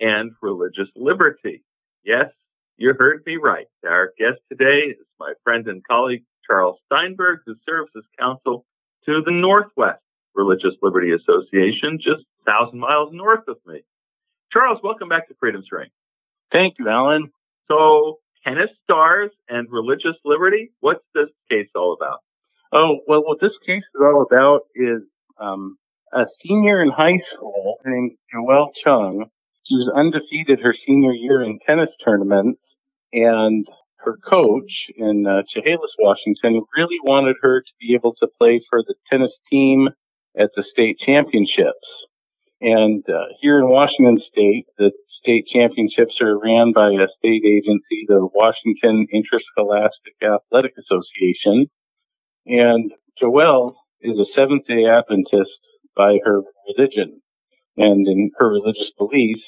and religious liberty. Yes, you heard me right. Our guest today is my friend and colleague, Charles Steinberg, who serves as counsel to the Northwest Religious Liberty Association, just 1,000 miles north of me. Charles, welcome back to Freedom's Ring. Thank you, Alan. So, tennis stars and religious liberty, what's this case all about? Oh, well, what this case is all about is a senior in high school named Joelle Chung. She was undefeated her senior year in tennis tournaments, and her coach in Chehalis, Washington, really wanted her to be able to play for the tennis team at the state championships. And here in Washington State, the state championships are ran by a state agency, the Washington Interscholastic Athletic Association. And Joelle is a Seventh-day Adventist by her religion. And in her religious beliefs,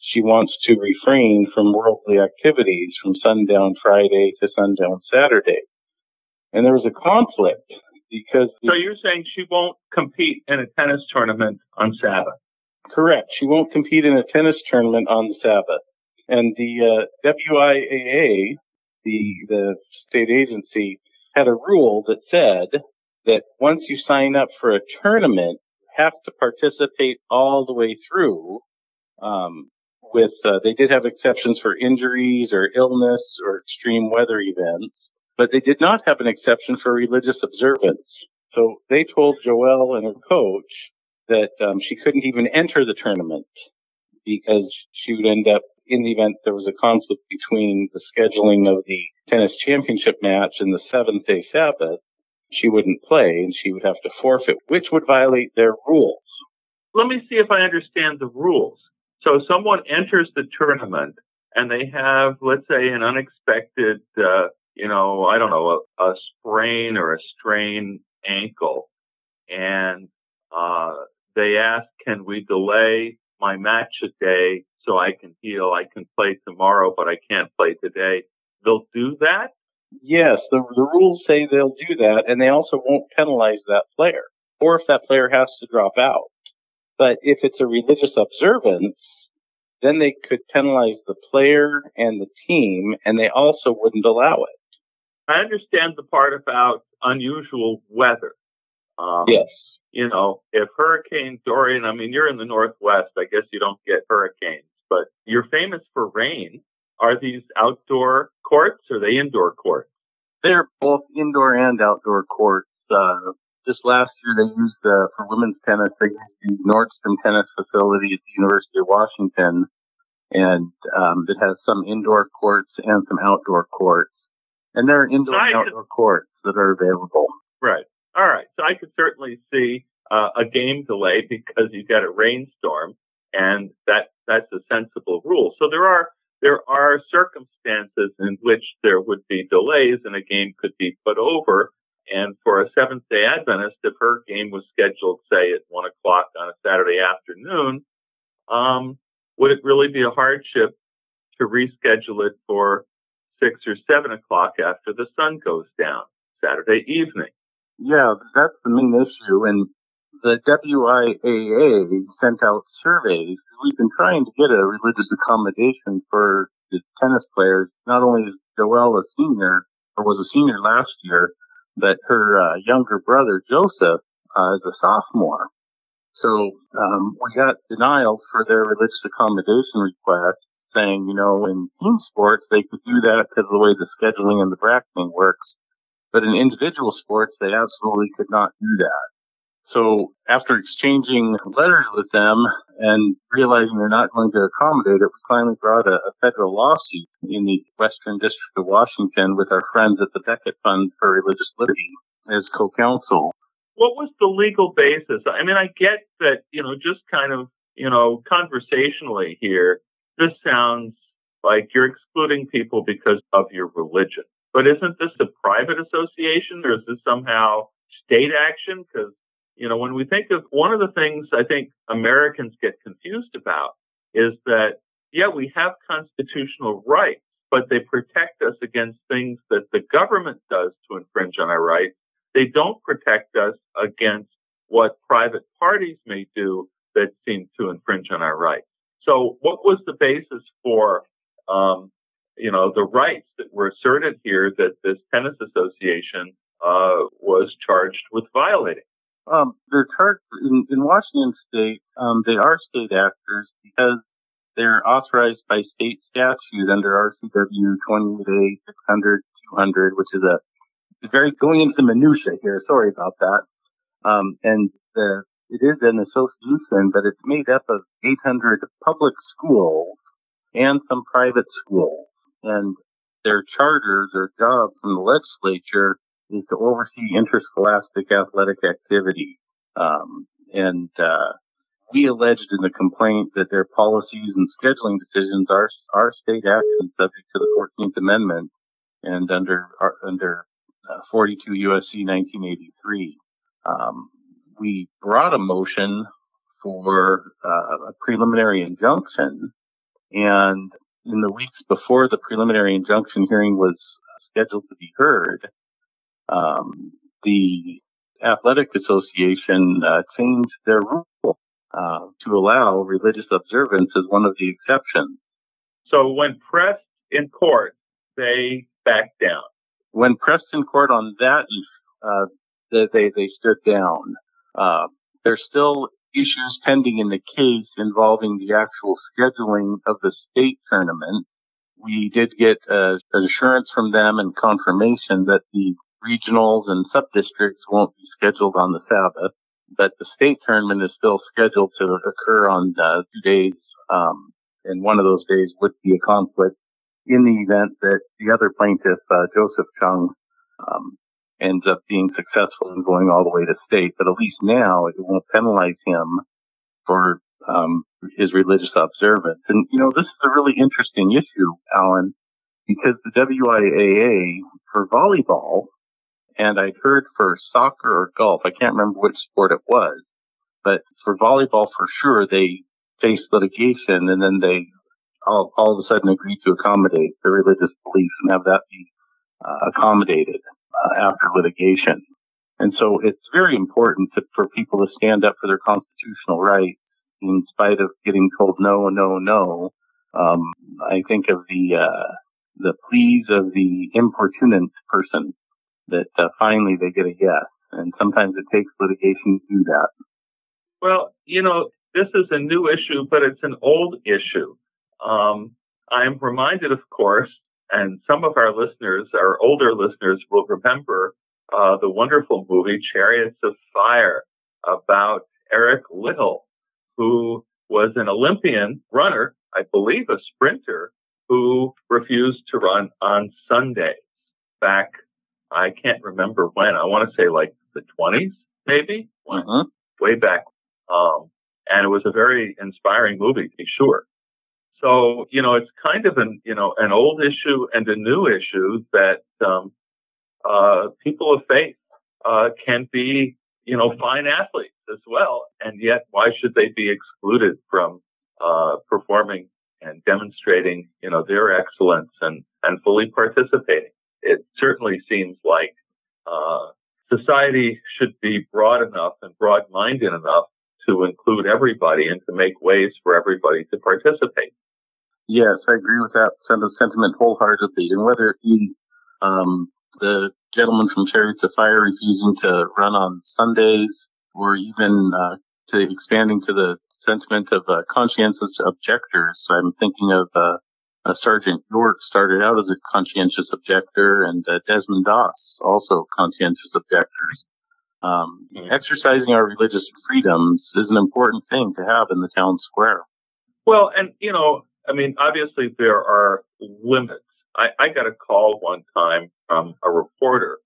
she wants to refrain from worldly activities from sundown Friday to sundown Saturday. And there was a conflict. Because so you're saying she won't compete in a tennis tournament on Sabbath? Correct. She won't compete in a tennis tournament on the Sabbath. And the WIAA, the state agency, had a rule that said that once you sign up for a tournament, you have to participate all the way through. They did have exceptions for injuries or illness or extreme weather events. But they did not have an exception for religious observance. So they told Joelle and her coach that she couldn't even enter the tournament because she would end up, in the event there was a conflict between the scheduling of the tennis championship match and the seventh-day Sabbath, she wouldn't play and she would have to forfeit, which would violate their rules. Let me see if I understand the rules. So someone enters the tournament and they have, let's say, an unexpected a sprain or a strained ankle. And they ask, can we delay my match a day so I can heal? I can play tomorrow, but I can't play today. They'll do that? Yes, the rules say they'll do that, and they also won't penalize that player, or if that player has to drop out. But if it's a religious observance, then they could penalize the player and the team, and they also wouldn't allow it. I understand the part about unusual weather. Yes. You know, if Hurricane Dorian, I mean, you're in the Northwest. I guess you don't get hurricanes, but you're famous for rain. Are these outdoor courts or are they indoor courts? They're both indoor and outdoor courts. Just last year, they used for women's tennis, they used the Nordstrom tennis facility at the University of Washington. And it has some indoor courts and some outdoor courts. And there are indoor and outdoor courts that are available. Right. All right. So I could certainly see a game delay because you got a rainstorm, and that's a sensible rule. So there are circumstances in which there would be delays, and a game could be put over. And for a Seventh-day Adventist, if her game was scheduled, say, at 1 o'clock on a Saturday afternoon, would it really be a hardship to reschedule it for 6 or 7 o'clock after the sun goes down Saturday evening? Yeah, that's the main issue. And the WIAA sent out surveys. We've been trying to get a religious accommodation for the tennis players. Not only is Joelle was a senior last year, but her younger brother, Joseph, is a sophomore. So we got denials for their religious accommodation requests, saying, you know, in team sports, they could do that because of the way the scheduling and the bracketing works. But in individual sports, they absolutely could not do that. So after exchanging letters with them and realizing they're not going to accommodate it, we finally brought a federal lawsuit in the Western District of Washington with our friends at the Beckett Fund for Religious Liberty as co-counsel. What was the legal basis? I mean, I get that, you know, just kind of, you know, conversationally here, this sounds like you're excluding people because of your religion. But isn't this a private association, or is this somehow state action? Because, you know, when we think of one of the things I think Americans get confused about is that, yeah, we have constitutional rights, but they protect us against things that the government does to infringe on our rights. They don't protect us against what private parties may do that seem to infringe on our rights. So what was the basis for, you know, the rights that were asserted here that this tennis association was charged with violating? They're charged in Washington state. They are state actors because they're authorized by state statute under RCW 28A 600 200, which is a very going into the minutia here. Sorry about that. It is an association, but it's made up of 800 public schools and some private schools. And their charter, their job from the legislature, is to oversee interscholastic athletic activities. We alleged in the complaint that their policies and scheduling decisions are state action subject to the 14th Amendment and under 42 USC 1983. We brought a motion for a preliminary injunction, and in the weeks before the preliminary injunction hearing was scheduled to be heard, the Athletic Association changed their rule to allow religious observance as one of the exceptions. So when pressed in court, they backed down. When pressed in court on that, they stood down. There's still issues pending in the case involving the actual scheduling of the state tournament. We did get an assurance from them and confirmation that the regionals and sub-districts won't be scheduled on the Sabbath, but the state tournament is still scheduled to occur on 2 days, and one of those days would be a conflict in the event that the other plaintiff, Joseph Chung, ends up being successful in going all the way to state. But at least now it won't penalize him for his religious observance. And, you know, this is a really interesting issue, Alan, because the WIAA for volleyball, and I'd heard for soccer or golf, I can't remember which sport it was, but for volleyball for sure, they faced litigation and then they all of a sudden agreed to accommodate their religious beliefs and have that be accommodated after litigation. And so it's very important for people to stand up for their constitutional rights in spite of getting told no, no, no. I think of the pleas of the importunant person that finally they get a yes. And sometimes it takes litigation to do that. Well, you know, this is a new issue, but it's an old issue. I'm reminded, of course, and some of our listeners, our older listeners, will remember the wonderful movie Chariots of Fire about Eric Liddell, who was an Olympian runner, I believe a sprinter, who refused to run on Sundays back, I can't remember when, I want to say like the 20s, maybe, way back. And it was a very inspiring movie, to be sure. So, you know, it's kind of an old issue and a new issue that people of faith can be, you know, fine athletes as well. And yet, why should they be excluded from performing and demonstrating, you know, their excellence and fully participating? It certainly seems like society should be broad enough and broad-minded enough to include everybody and to make ways for everybody to participate. Yes, I agree with that sentiment wholeheartedly. And whether the gentleman from Chariots of Fire refusing to run on Sundays, or even to expanding to the sentiment of conscientious objectors, I'm thinking of Sergeant York started out as a conscientious objector, and Desmond Doss, also conscientious objectors. Exercising our religious freedoms is an important thing to have in the town square. Well, and, you know, I mean, obviously there are limits. I got a call one time from a reporter.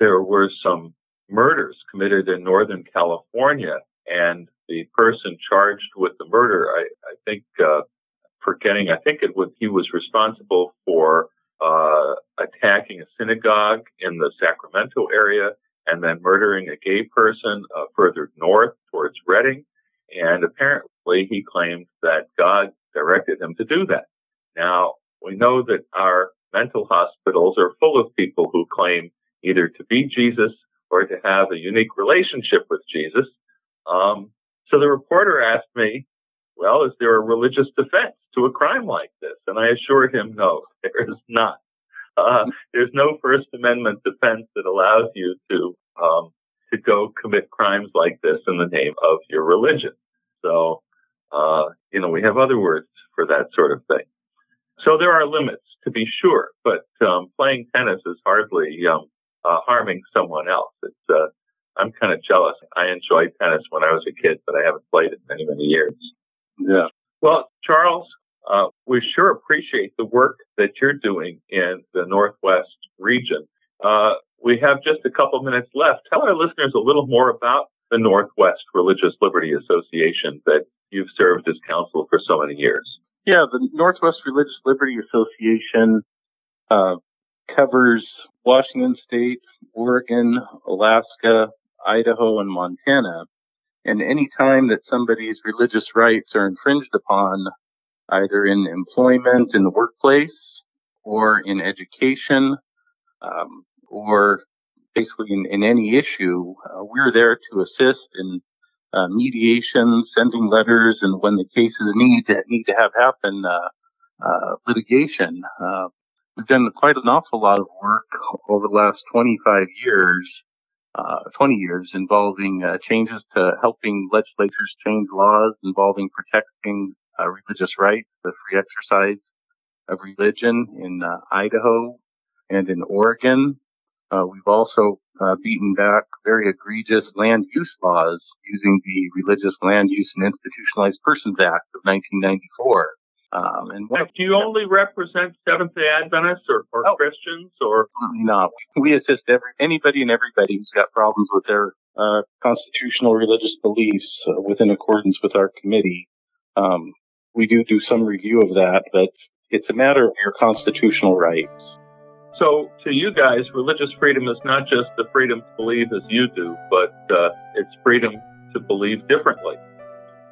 There were some murders committed in Northern California and the person charged with the murder, I think he was responsible for attacking a synagogue in the Sacramento area and then murdering a gay person further north towards Redding. And apparently he claimed that God directed him to do that. Now, we know that our mental hospitals are full of people who claim either to be Jesus or to have a unique relationship with Jesus. So the reporter asked me, well, is there a religious defense to a crime like this? And I assured him, no, there is not. There's no First Amendment defense that allows you to go commit crimes like this in the name of your religion. So, we have other words for that sort of thing. So there are limits, to be sure, but playing tennis is hardly harming someone else. I'm kind of jealous. I enjoyed tennis when I was a kid, but I haven't played it many, many years. Yeah. Well, Charles, we sure appreciate the work that you're doing in the Northwest region. We have just a couple minutes left. Tell our listeners a little more about the Northwest Religious Liberty Association that you've served as counsel for so many years. Yeah, the Northwest Religious Liberty Association covers Washington State, Oregon, Alaska, Idaho, and Montana. And any time that somebody's religious rights are infringed upon, either in employment, in the workplace, or in education, or basically in any issue, we're there to assist in mediation, sending letters, and when the cases need to have happen, litigation. We've done quite an awful lot of work over the last 20 years involving changes to helping legislatures change laws involving protecting religious rights, the free exercise of religion in Idaho and in Oregon. We've also beaten back very egregious land use laws using the Religious Land Use and Institutionalized Persons Act of 1994. Do you only represent Seventh-day Adventists or Christians? Or no, we assist anybody and everybody who's got problems with their constitutional religious beliefs within accordance with our committee. We do some review of that, but it's a matter of your constitutional rights. So to you guys, religious freedom is not just the freedom to believe as you do, but it's freedom to believe differently.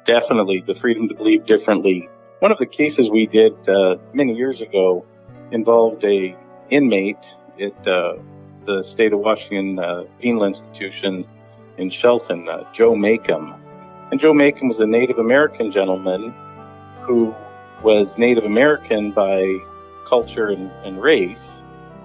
Definitely, the freedom to believe differently. One of the cases we did many years ago involved a inmate at the state of Washington penal institution in Shelton, Joe Macom. And Joe Macom was a Native American gentleman who was Native American by culture and race,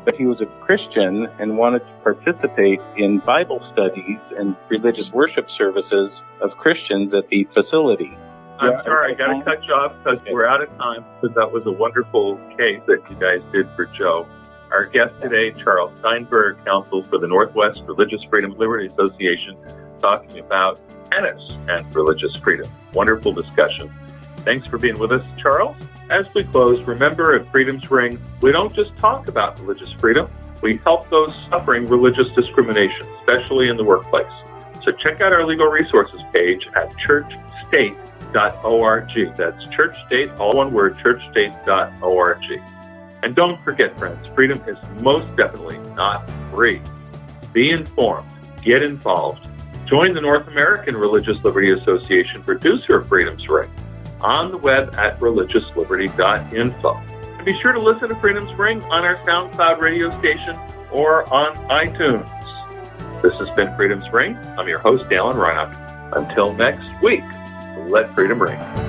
but he was a Christian and wanted to participate in Bible studies and religious worship services of Christians at the facility. I'm sorry, I got to cut you off because we're out of time, but that was a wonderful case that you guys did for Joe. Our guest today, Charles Steinberg, counsel for the Northwest Religious Freedom and Liberty Association, talking about tennis and religious freedom. Wonderful discussion. Thanks for being with us, Charles. As we close, remember at Freedom's Ring, we don't just talk about religious freedom. We help those suffering religious discrimination, especially in the workplace. So check out our legal resources page at churchstate.org. That's churchstate, all one word, churchstate.org. And don't forget, friends, freedom is most definitely not free. Be informed, get involved. Join the North American Religious Liberty Association, producer of Freedom's Ring, on the web at religiousliberty.info. And be sure to listen to Freedom's Ring on our SoundCloud radio station or on iTunes. This has been Freedom's Ring. I'm your host, Alan Reinach. Until next week. Let freedom ring.